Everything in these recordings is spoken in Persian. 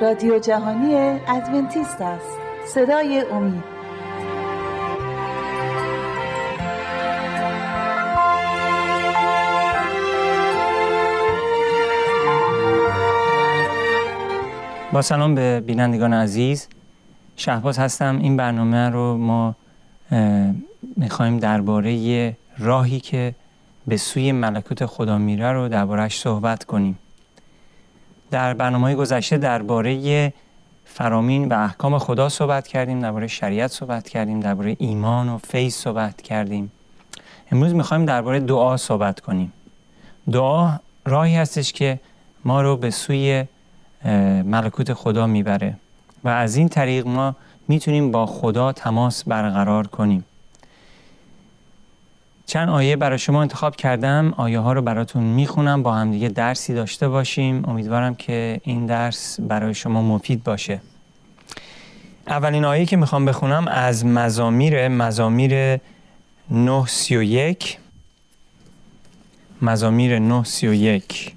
رادیو جهانی ادونتیست است. صدای امید. با سلام به بینندگان عزیز، شهباز هستم. این برنامه رو ما میخوایم درباره راهی که به سوی ملکوت خدا میره رو درباره‌اش صحبت کنیم. در برنامه‌های گذشته درباره فرامین و احکام خدا صحبت کردیم، درباره شریعت صحبت کردیم، درباره ایمان و فیض صحبت کردیم. امروز میخوایم درباره دعا صحبت کنیم. دعا راهی هستش که ما رو به سوی ملکوت خدا میبره و از این طریق ما میتونیم با خدا تماس برقرار کنیم. چند آیه برای شما انتخاب کردم، آیه ها رو براتون میخونم، با همدیگه درسی داشته باشیم. امیدوارم که این درس برای شما مفید باشه. اولین آیه که میخوام بخونم از مزامیر 9:31، مزامیر 9:31.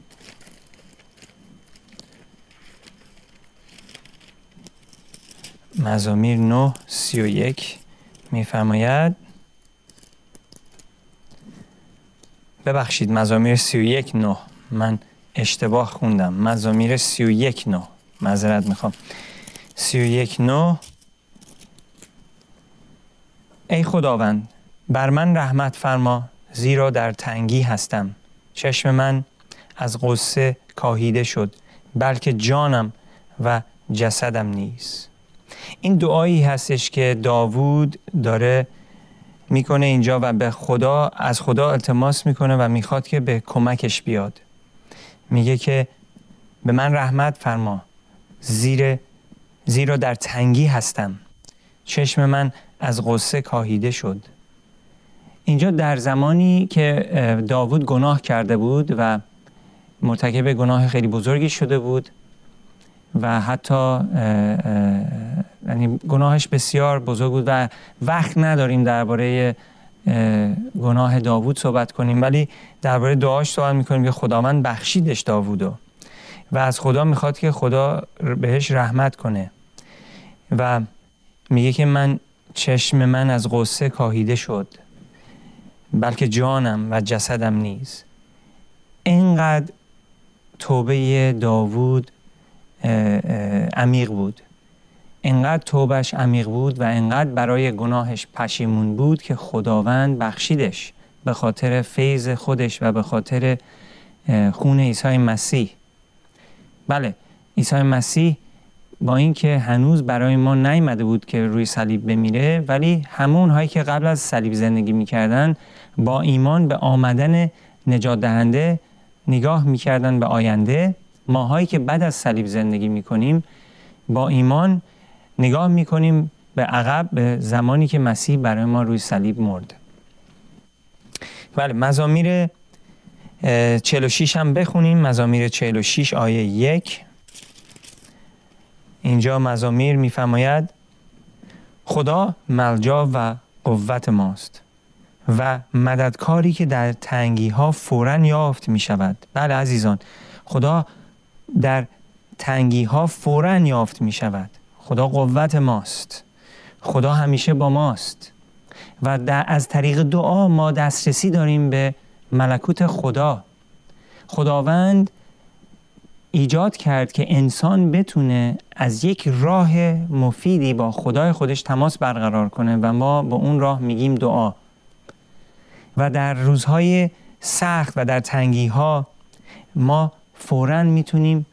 مزامیر 9:31 میفرماید، ببخشید مزامیر 31:9، من اشتباه خوندم، مزامیر 31:9، معذرت میخوام. 31:9: ای خداوند بر من رحمت فرما زیرا در تنگی هستم، چشم من از غصه کاهیده شد بلکه جانم و جسدم نیز. این دعایی هستش که داوود داره میکنه اینجا و به خدا، از خدا التماس میکنه و میخواد که به کمکش بیاد. میگه که به من رحمت فرما زیرا در تنگی هستم، چشم من از غصه کاهیده شد. اینجا در زمانی که داوود گناه کرده بود و مرتکب گناه خیلی بزرگی شده بود و حتی یعنی گناهش بسیار بزرگ بود و وقت نداریم درباره گناه داوود صحبت کنیم، ولی درباره دعاش صحبت میکنیم که خداوند بخشیدش داوودو و از خدا میخواد که خدا بهش رحمت کنه و میگه که چشم من از غصه کاهیده شد بلکه جانم و جسدم نیز. اینقدر توبه داوود عمیق بود، انقدر توبهش عمیق بود و انقدر برای گناهش پشیمون بود که خداوند بخشیدش به خاطر فیض خودش و به خاطر خون عیسی مسیح. بله، عیسی مسیح با اینکه هنوز برای ما نیامده بود که روی صلیب بمیره، ولی همون هایی که قبل از صلیب زندگی میکردن با ایمان به آمدن نجات دهنده نگاه میکردن به آینده. ماهایی که بعد از صلیب زندگی میکنیم با ایمان نگاه میکنیم به عقب، به زمانی که مسیح برای ما روی صلیب مرد. بله، مزامیر 46 هم بخونیم، مزامیر 46 آیه 1. اینجا مزامیر میفرماید خدا ملجا و قوت ماست و مددکاری که در تنگی ها فوراً یافت میشود. بله عزیزان، خدا در تنگی ها فوراً یافت می شود. خدا قوت ماست، خدا همیشه با ماست و از طریق دعا ما دسترسی داریم به ملکوت خدا. خداوند ایجاد کرد که انسان بتونه از یک راه مفیدی با خدای خودش تماس برقرار کنه و ما به اون راه میگیم دعا. و در روزهای سخت و در تنگی ها ما فوراً میتونیم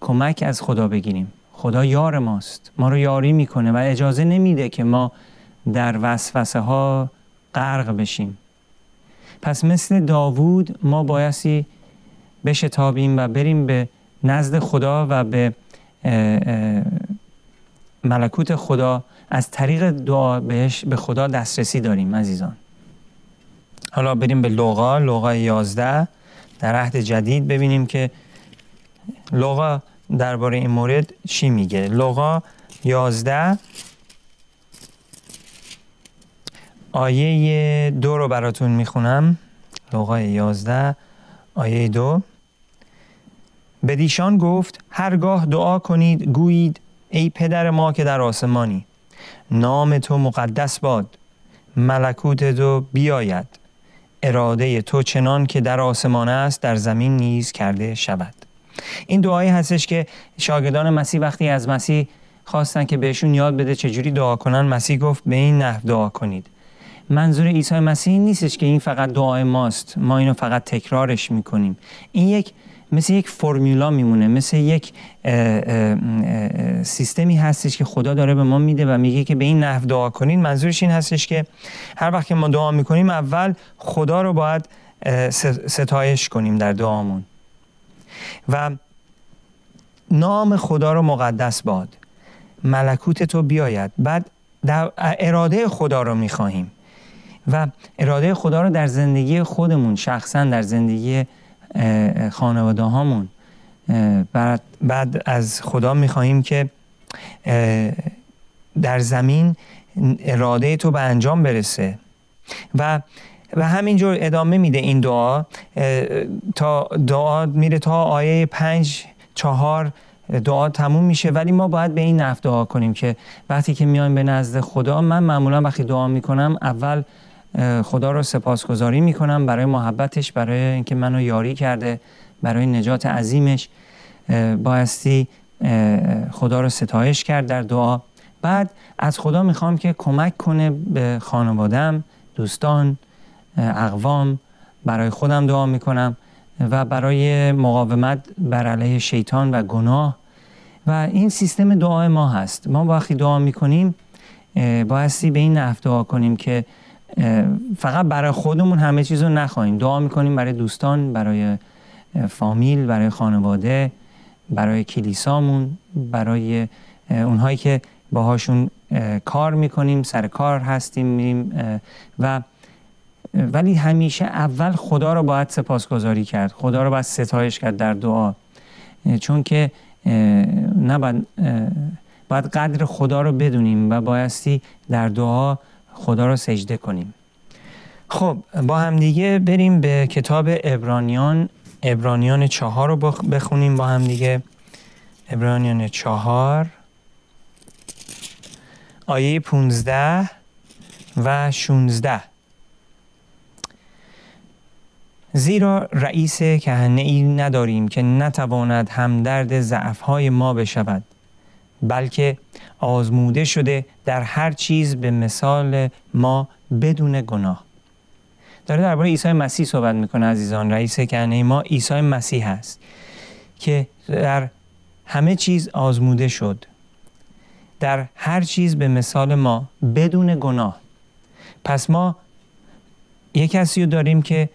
کمک از خدا بگیریم. خدا یار ماست، ما رو یاری میکنه و اجازه نمیده که ما در وسوسه ها غرق بشیم. پس مثل داوود ما بایستی بشتابیم و بریم به نزد خدا و به ملکوت خدا. از طریق دعا به خدا دسترسی داریم عزیزان. حالا بریم به لوقا 11 در عهد جدید، ببینیم که لوقا درباره این مورد چی میگه. لوقا 11 آیه 2 رو براتون میخونم. لوقا 11 آیه 2: بدیشان گفت هرگاه دعا کنید گویید ای پدر ما که در آسمانی، نام تو مقدس باد، ملکوت تو بیاید، اراده تو چنان که در آسمان است در زمین نیز کرده شود. این دعایی هستش که شاگردان مسیح وقتی از مسیح خواستن که بهشون یاد بده چجوری دعا کنن، مسیح گفت به این نحو دعا کنید. منظور عیسی مسیح نیستش که این فقط دعای ماست، ما اینو فقط تکرارش میکنیم. این مثل یک فرمولا میمونه، مثل یک سیستمی هستش که خدا داره به ما میده و میگه که به این نحو دعا کنین. منظورش این هستش که هر وقت که ما دعا میکنیم اول خدا رو باید ستایش کنیم در دعامون و نام خدا رو مقدس باد، ملکوت تو بیاید. بعد در اراده خدا رو میخواهیم و اراده خدا رو در زندگی خودمون، شخصا در زندگی خانواده هامون، بعد از خدا میخواهیم که در زمین اراده تو به انجام برسه و همینجور ادامه میده این دعا تا دعا میره تا آیه 5:4 دعا تموم میشه. ولی ما باید به این نحو دعا کنیم که وقتی که میایم به نزد خدا، من معمولا وقتی دعا میکنم اول خدا رو سپاسگزاری میکنم برای محبتش، برای اینکه منو یاری کرده، برای نجات عظیمش. بایستی خدا رو ستایش کرد در دعا. بعد از خدا میخوام که کمک کنه به خانوادم، دوستان، اقوام. برای خودم دعا میکنم و برای مقاومت بر علیه شیطان و گناه. و این سیستم دعای ما هست. ما وقتی دعا میکنیم بایستی به این نحو دعا کنیم که فقط برای خودمون همه چیز رو نخواهیم. دعا میکنیم برای دوستان، برای فامیل، برای خانواده، برای کلیسامون، برای اونهایی که باهاشون کار میکنیم، سر کار هستیم، میریم. ولی همیشه اول خدا رو باید سپاسگزاری کرد، خدا رو باید ستایش کرد در دعا، چون که باید قدر خدا رو بدونیم و بایستی در دعا خدا رو سجده کنیم. خب با هم دیگه بریم به کتاب عبرانیان 4 رو بخونیم با هم دیگه. عبرانیان 4 آیه 15 و 16. زیرا رئیس کهنه ای نداریم که نتواند همدرد ضعف‌های ما بشود، بلکه آزموده شده در هر چیز به مثال ما، بدون گناه. داره درباره عیسی مسیح صحبت میکنه عزیزان. رئیس کهنه ما عیسی مسیح هست که در همه چیز آزموده شد، در هر چیز به مثال ما، بدون گناه. پس ما یک کسی رو داریم که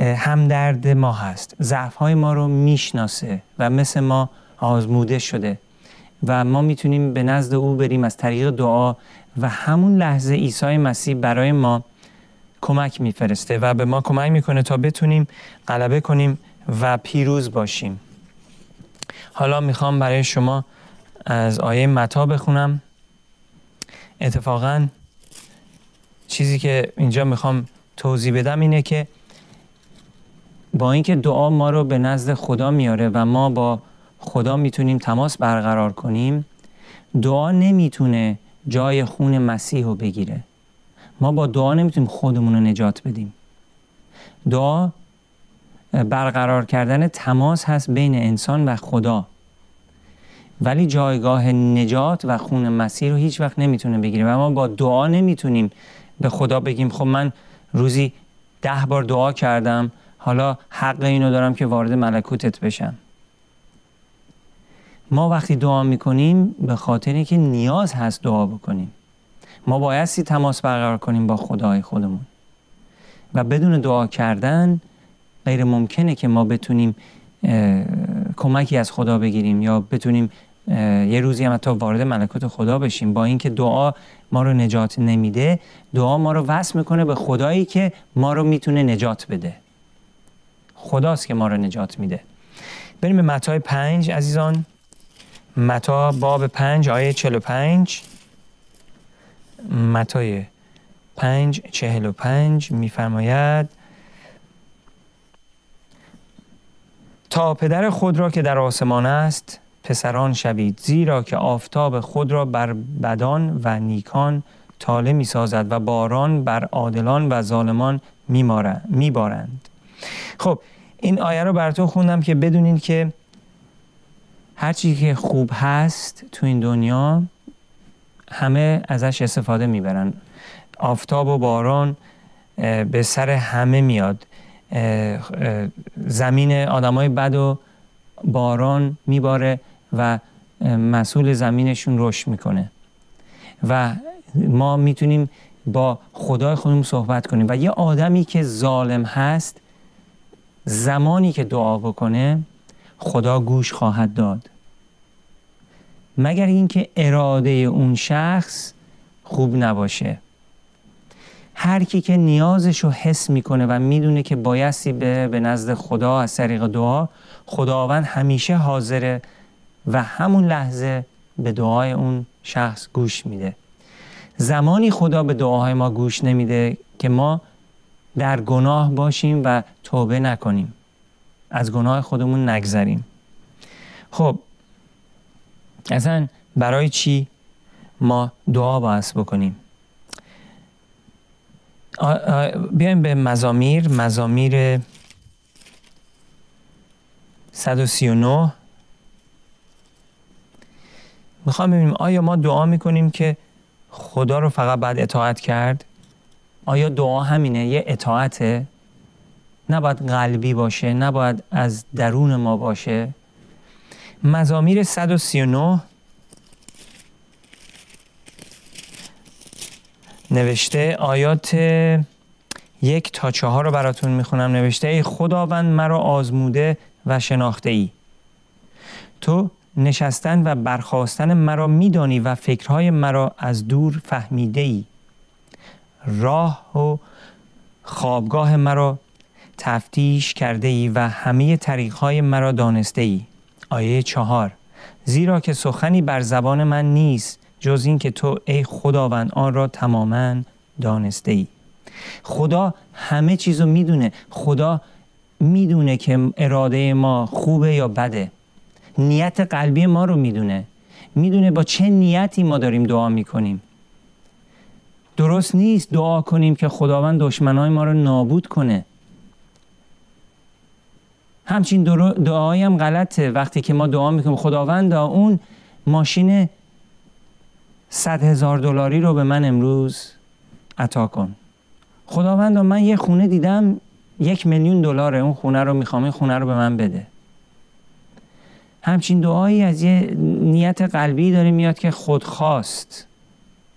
همدرد ما هست، ضعف‌های ما رو میشناسه و مثل ما آزموده شده و ما میتونیم به نزد او بریم از طریق دعا و همون لحظه عیسی مسیح برای ما کمک میفرسته و به ما کمک میکنه تا بتونیم غلبه کنیم و پیروز باشیم. حالا میخوام برای شما از آیه متی بخونم. اتفاقا چیزی که اینجا میخوام توضیح بدم اینه که با اینکه دعا ما رو به نزد خدا میاره و ما با خدا میتونیم تماس برقرار کنیم، دعا نمیتونه جای خون مسیح رو بگیره. ما با دعا نمیتونیم خودمون رو نجات بدیم. دعا برقرار کردن تماس هست بین انسان و خدا، ولی جایگاه نجات و خون مسیح رو هیچ وقت نمیتونه بگیره و ما با دعا نمیتونیم به خدا بگیم خب من روزی 10 بار دعا کردم، حالا حق اینو دارم که وارد ملکوتت بشم. ما وقتی دعا میکنیم به خاطر اینکه نیاز هست دعا بکنیم. ما بایستی تماس برقرار کنیم با خدای خودمون و بدون دعا کردن غیر ممکنه که ما بتونیم کمکی از خدا بگیریم یا بتونیم یه روزی هم حتی وارد ملکوت خدا بشیم. با اینکه دعا ما رو نجات نمیده، دعا ما رو وصل میکنه به خدایی که ما رو میتونه نجات بده. خداست که ما رو نجات میده. بریم به متی 5 عزیزان. متی باب 5 آیه 45. متی 5:45 میفرماید تا پدر خود را که در آسمان است پسران شوید، زیرا که آفتاب خود را بر بدان و نیکان طالع می‌سازد و باران بر عادلان و ظالمان میبارند. خب این آیه رو براتون خوندم که بدونین که هرچی که خوب هست تو این دنیا همه ازش استفاده میبرن. آفتاب و باران به سر همه میاد، زمین آدمای بد و باران میباره و مسئول زمینشون رشد میکنه و ما میتونیم با خدای خودمون صحبت کنیم. و یه آدمی که ظالم هست زمانی که دعا بکنه خدا گوش خواهد داد، مگر اینکه اراده اون شخص خوب نباشه. هر کی که نیازشو حس میکنه و میدونه که بایستی به نزد خدا از طریق دعا، خداوند همیشه حاضره و همون لحظه به دعای اون شخص گوش میده. زمانی خدا به دعاهای ما گوش نمیده که ما در گناه باشیم و توبه نکنیم، از گناه خودمون نگذریم. خب اصلا برای چی ما دعا باید بکنیم؟ بیایم به مزامیر 139. میخوام ببینیم آیا ما دعا میکنیم که خدا رو فقط بعد اطاعت کرد؟ آیا دعا همینه، یه اطاعته؟ نباید قلبی باشه، نباید از درون ما باشه. مزامیر 139 نوشته، آیات 1 تا 4 رو براتون میخونم. نوشته: ای خداوند مرا آزموده و شناخته ای، تو نشستن و برخاستن مرا میدانی و فکرهای مرا از دور فهمیده ای. راه و خوابگاه مرا تفتیش کرده ای و همه طریقهای مرا دانسته ای. آیه 4: زیرا که سخنی بر زبان من نیست جز این که تو ای خداوند آن را تماما دانسته ای. خدا همه چیز رو میدونه. خدا میدونه که اراده ما خوبه یا بده، نیت قلبی ما رو میدونه، میدونه با چه نیتی ما داریم دعا میکنیم. درست نیست دعا کنیم که خداوند دشمنای ما رو نابود کنه. همچین دعایی هم غلطه. وقتی که ما دعا میکنیم خداوند اون ماشین $100,000 رو به من امروز عطا کن. خداوند من یه خونه دیدم $1,000,000، اون خونه رو میخوام، این خونه رو به من بده. همچین دعایی از یه نیت قلبی داره میاد که خودخواست.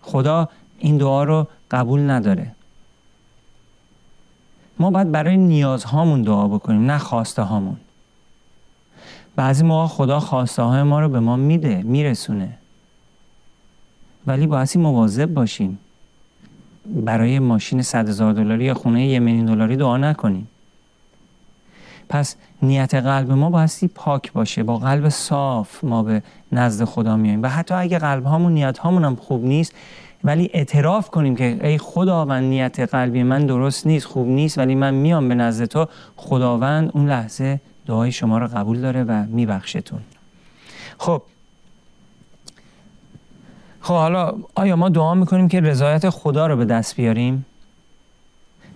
خدا این دعا رو قبول نداره. ما باید برای نیازهامون دعا بکنیم، نه خواسته هامون. بعضی موقع خدا خواسته های ما رو به ما میده، میرسونه، ولی باعثی مواظب باشیم برای ماشین $100,000 یا خونه $1,000,000 دعا نکنیم. پس نیت قلب ما بایستی پاک باشه. با قلب صاف ما به نزد خدا میاییم. و حتی اگه قلب هامون، نیت هامون هم خوب نیست، ولی اعتراف کنیم که ای خداوند نیت قلبی من درست نیست، خوب نیست، ولی من میام به نزد تو. خداوند اون لحظه دعای شما رو قبول داره و میبخشتون. خب حالا آیا ما دعا میکنیم که رضایت خدا رو به دست بیاریم؟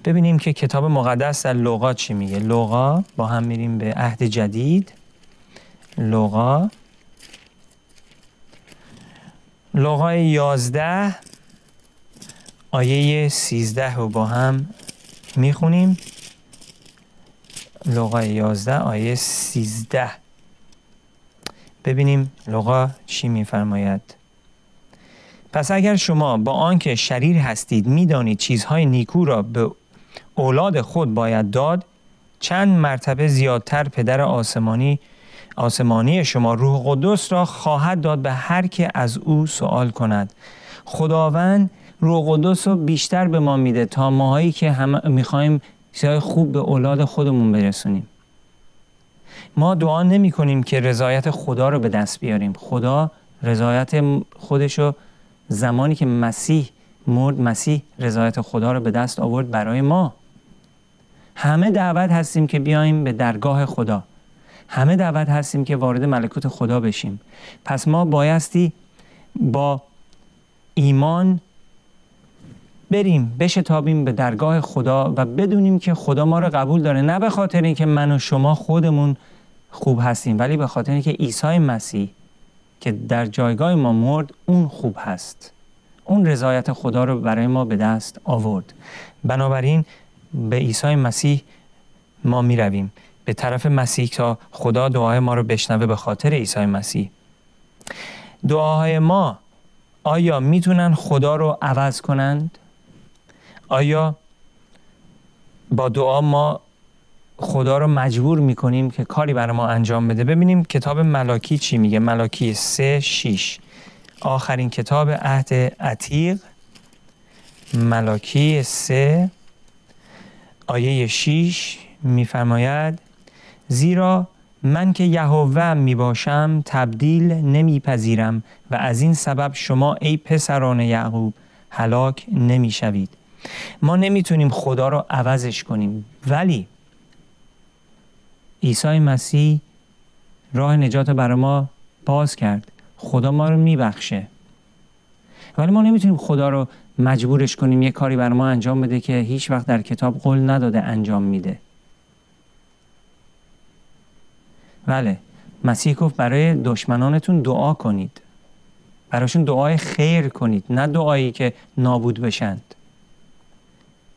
ببینیم که کتاب مقدس در لوقا چی میگه. لوقا، با هم میریم به عهد جدید. لوقا 11 آیه 13 رو با هم میخونیم. لوقا 11 آیه 13، ببینیم لوقا چی میفرماید. پس اگر شما با آنکه شریر هستید میدانید چیزهای نیکو را به اولاد خود باید داد، چند مرتبه زیادتر پدر آسمانی شما روح قدس را خواهد داد به هر که از او سوال کند. خداوند روح قدس رو بیشتر به ما میده تا ماهایی که میخوایم چیزهای خوب به اولاد خودمون برسونیم. ما دعا نمی کنیم که رضایت خدا رو به دست بیاریم. خدا رضایت خودش رو، زمانی که مسیح مرد، مسیح رضایت خدا رو به دست آورد برای ما. همه دعوت هستیم که بیایم به درگاه خدا. همه دعوت هستیم که وارد ملکوت خدا بشیم. پس ما بایستی با ایمان بریم، بشتابیم به درگاه خدا و بدونیم که خدا ما رو قبول داره، نه به خاطر اینکه من و شما خودمون خوب هستیم، ولی به خاطر اینکه عیسی مسیح که در جایگاه ما مرد، اون خوب هست، اون رضایت خدا رو برای ما به دست آورد. بنابراین به عیسی مسیح ما می رویم، به طرف مسیح، تا خدا دعای ما رو بشنوه. به خاطر عیسی مسیح دعاهای ما آیا میتونن خدا رو عوض کنند؟ آیا با دعا ما خدا رو مجبور میکنیم که کاری برای ما انجام بده؟ ببینیم کتاب ملاکی چی میگه. ملاکی 3:6، آخرین کتاب عهد عتیق. ملاکی 3:6 میفرماید: زیرا من که یهوه می باشم تبدیل نمی پذیرم و از این سبب شما ای پسران یعقوب هلاک نمی شوید. ما نمیتونیم خدا رو عوضش کنیم، ولی عیسی مسیح راه نجات برای ما باز کرد. خدا ما رو میبخشه، ولی ما نمیتونیم خدا رو مجبورش کنیم یه کاری برای ما انجام بده که هیچ وقت در کتاب قول نداده انجام میده. بله، مسیح گفت برای دشمنانتون دعا کنید، براشون دعای خیر کنید، نه دعایی که نابود بشند.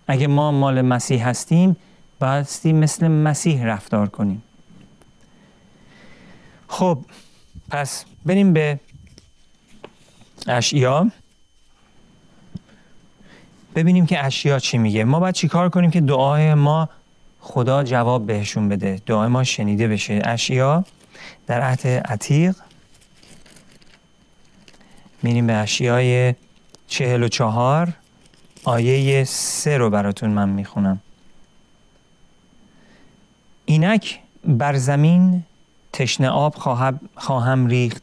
اگه ما مال مسیح هستیم، بایستی مثل مسیح رفتار کنیم. خب پس بریم به اشعیا ببینیم که اشعیا چی میگه. ما باید چی کار کنیم که دعای ما خدا جواب بهشون بده، دعای ما شنیده بشه. اشعیا در عهد عتیق، میریم به اشعیای 44 آیه 3 رو براتون من میخونم. اینک بر زمین تشنه آب خواهم ریخت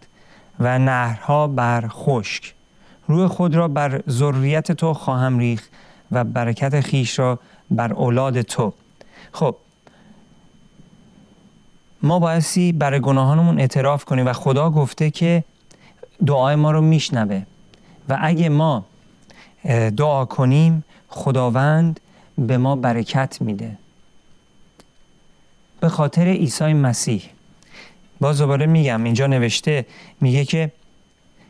و نهرها بر خشک. روح خود را بر ذریت تو خواهم ریخت و برکت خویش را بر اولاد تو. خب ما بایستی برای گناهانمون اعتراف کنیم و خدا گفته که دعای ما رو میشنوه و اگه ما دعا کنیم خداوند به ما برکت میده. به خاطر عیسی مسیح باز دوباره میگم، اینجا نوشته میگه که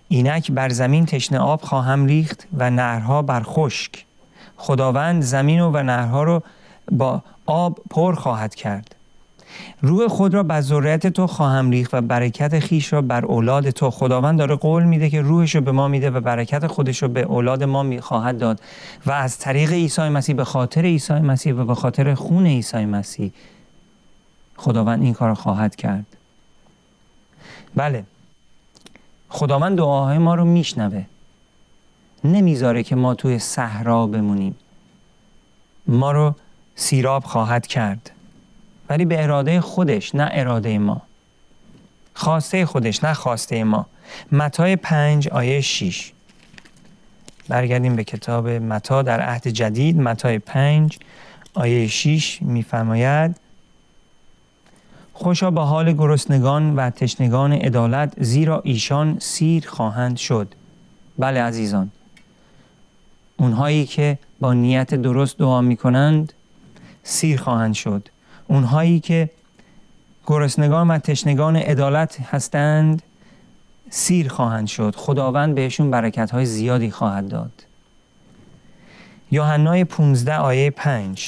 اینک بر زمین تشنه آب خواهم ریخت و نهرها بر خشک. خداوند زمین و نهرها رو با آب پر خواهد کرد. روح خود را بر ذریت تو خواهم ریخت و برکت خویش را بر اولاد تو. خداوند داره قول میده که روحش رو به ما میده و برکت خودش رو به اولاد ما میخواهد داد و از طریق عیسی مسیح، به خاطر عیسی مسیح و به خاطر خون عیسی مسیح خداوند این کار خواهد کرد. بله، خداوند دعاهای ما رو میشنوه، نمیذاره که ما توی صحرا بمونیم، ما رو سیراب خواهد کرد، ولی به اراده خودش، نه اراده ما، خواسته خودش، نه خواسته ما. متی 5:6. برگردیم به کتاب متی در عهد جدید. متی 5:6 میفرماید: خوشا به حال گرسنگان و تشنگان عدالت، زیرا ایشان سیر خواهند شد. بله عزیزان، اونهایی که با نیت درست دعا می کنند سیر خواهند شد. اونهایی که گرسنگان و تشنگان عدالت هستند سیر خواهند شد. خداوند بهشون برکت‌های زیادی خواهد داد. یوحنای 15:5.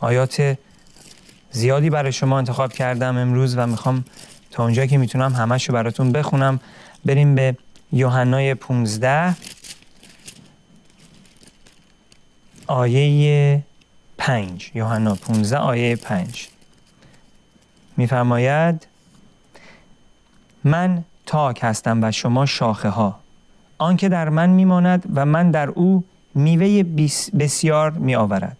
آیات زیادی برای شما انتخاب کردم امروز و میخوام تا اونجا که میتونم همش رو براتون بخونم. بریم به یوحنای 15:5. یوحنا 15:5 میفرماید: من تاک هستم و شما شاخه ها. آن که در من میماند و من در او میوه بسیار میآورد،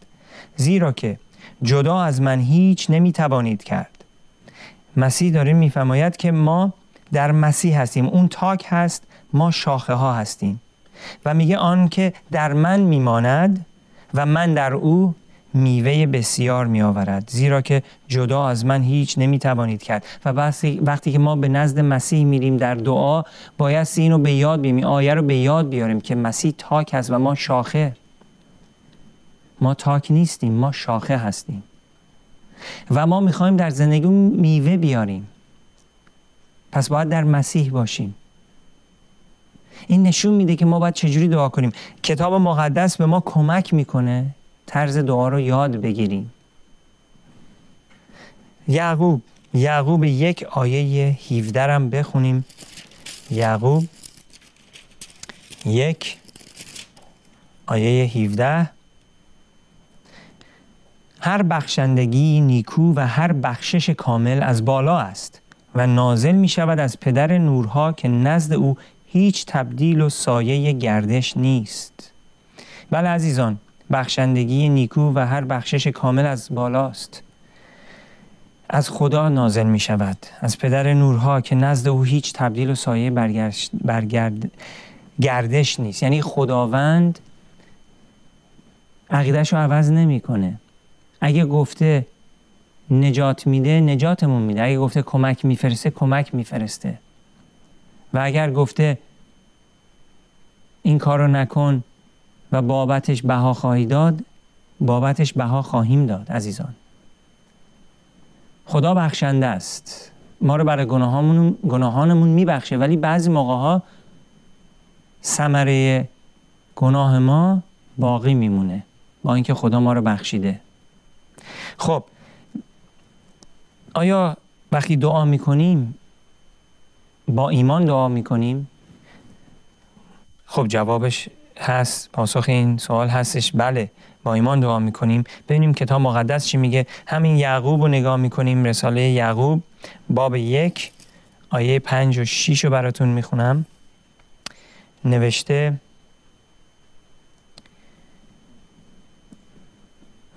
زیرا که جدا از من هیچ نمیتوانید کرد. مسیح داره میفرماید که ما در مسیح هستیم، اون تاک هست، ما شاخه ها هستیم و میگه آن که در من میماند و من در او میوه بسیار میآورد، زیرا که جدا از من هیچ نمیتوانید کرد. و وقتی که ما به نزد مسیح میریم در دعا، باید اینو به یاد بیاریم، این آیه رو به یاد بیاریم که مسیح تاک هست و ما شاخه. ما تاک نیستیم، ما شاخه هستیم و ما میخوایم در زندگی میوه بیاریم. پس باید در مسیح باشیم. این نشون میده که ما باید چجوری دعا کنیم. کتاب مقدس به ما کمک میکنه طرز دعا رو یاد بگیریم. یعقوب 1 آیه 17 هم بخونیم. یعقوب 1 آیه 17: هر بخشندگی نیکو و هر بخشش کامل از بالا است و نازل می شود از پدر نورها که نزد او هیچ تبدیل و سایه گردش نیست. بله عزیزان، بخشندگی نیکو و هر بخشش کامل از بالاست، از خدا نازل می شود، از پدر نورها که نزد او هیچ تبدیل و سایه گردش نیست. یعنی خداوند عقیدش رو عوض نمی کنه. اگه گفته نجات میده، نجاتمون میده. اگه گفته کمک میفرسته، کمک میفرسته. و اگر گفته این کارو نکن و بابتش بها خواهی داد، بابتش بها خواهیم داد. عزیزان، خدا بخشنده است، ما رو برای گناهانمون میبخشه، ولی بعضی موقعها ثمره گناه ما باقی میمونه با اینکه خدا ما رو بخشیده. خب آیا وقتی دعا میکنیم با ایمان دعا میکنیم؟ خب جوابش هست، پاسخ این سوال هستش بله، با ایمان دعا میکنیم. ببینیم کتاب مقدس چی میگه. همین یعقوب رو نگاه میکنیم، رساله یعقوب باب 1 آیه 5 و 6 رو براتون میخونم. نوشته: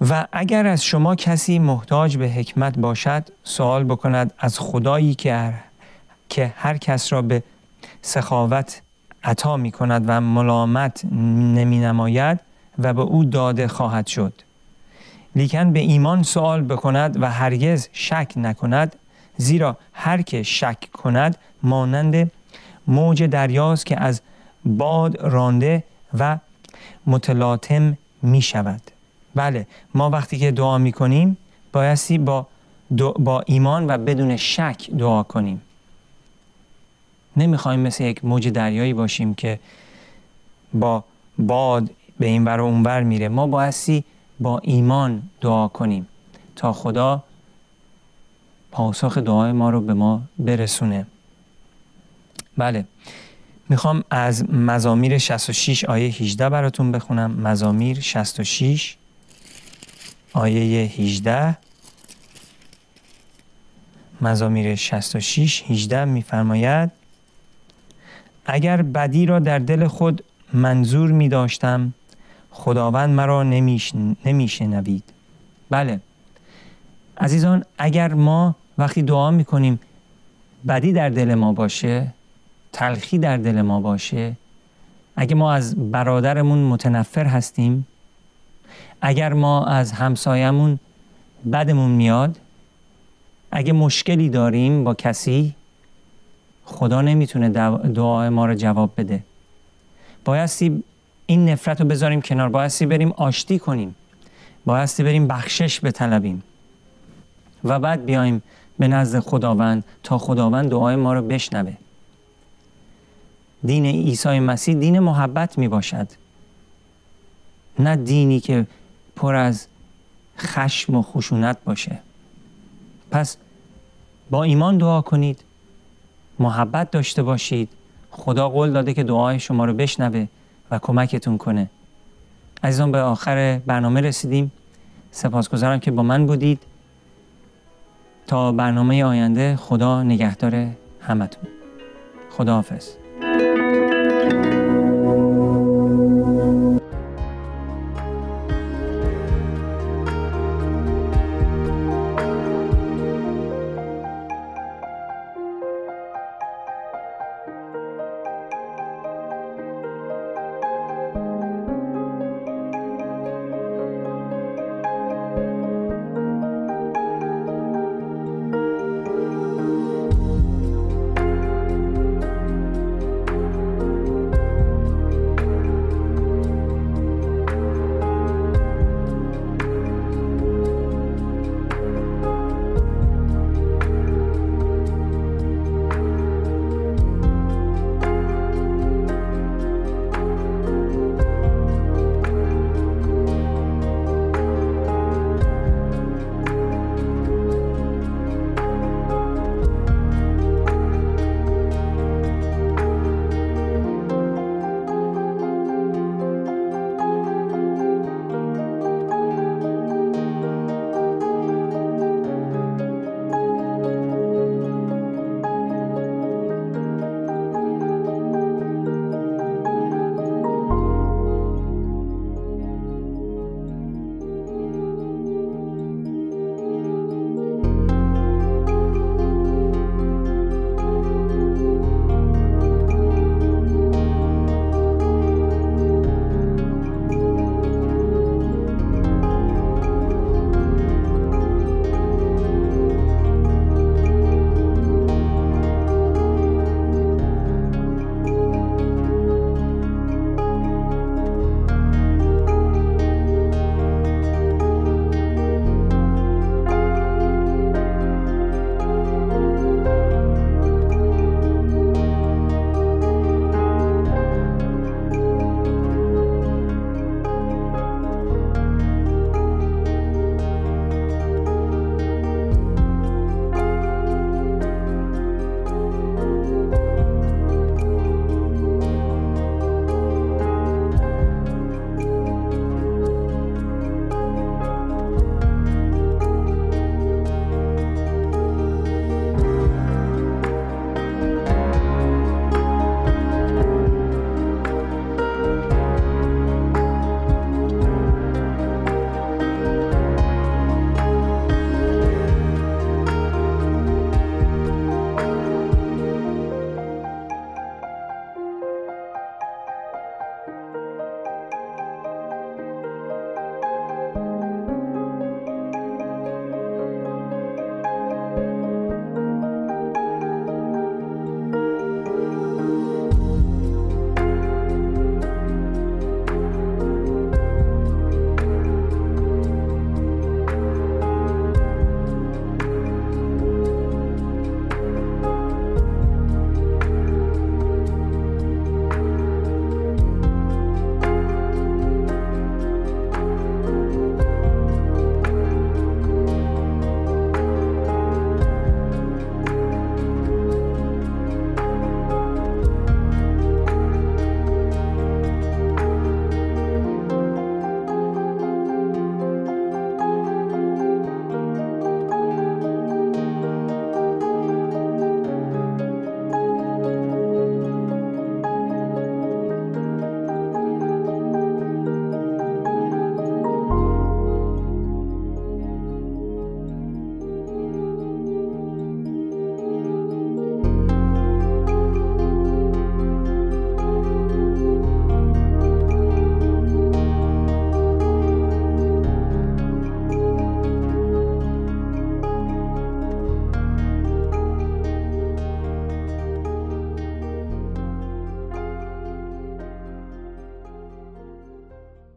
و اگر از شما کسی محتاج به حکمت باشد، سوال بکند از خدایی که هر کس را به سخاوت عطا می کند و ملامت نمی نماید، و به او داده خواهد شد. لیکن به ایمان سوال بکند و هرگز شک نکند، زیرا هر که شک کند مانند موج دریاست که از باد رانده و متلاطم می شود. بله، ما وقتی که دعا می کنیم بایستی با ایمان و بدون شک دعا کنیم. نمیخوایم مثل یک موج دریایی باشیم که با باد به این ور و اون ور میره. ما بایستی با ایمان دعا کنیم تا خدا پاسخ دعای ما رو به ما برسونه. بله، میخوام از مزامیر 66 آیه 18 براتون بخونم. مزامیر 66 آیه 18، مزامیر 66 18 میفرماید: اگر بدی را در دل خود منظور می داشتم، خداوند مرا نمی شنوید. بله عزیزان، اگر ما وقتی دعا می کنیم بدی در دل ما باشه، تلخی در دل ما باشه، اگه ما از برادرمون متنفر هستیم، اگر ما از همسایمون بدمون میاد، اگه مشکلی داریم با کسی، خدا نمیتونه دعای ما رو جواب بده. بایستی این نفرت رو بذاریم کنار، بایستی بریم آشتی کنیم، بایستی بریم بخشش بطلبیم و بعد بیایم به نزد خداوند تا خداوند دعای ما رو بشنوه. دین عیسی مسیح دین محبت می باشد، نه دینی که پر از خشم و خشونت باشه. پس با ایمان دعا کنید، محبت داشته باشید. خدا قول داده که دعای شما رو بشنوه و کمکتون کنه. عزیزان، به آخر برنامه رسیدیم. سپاسگزارم که با من بودید. تا برنامه آینده، خدا نگهدار همتون. خداحافظ.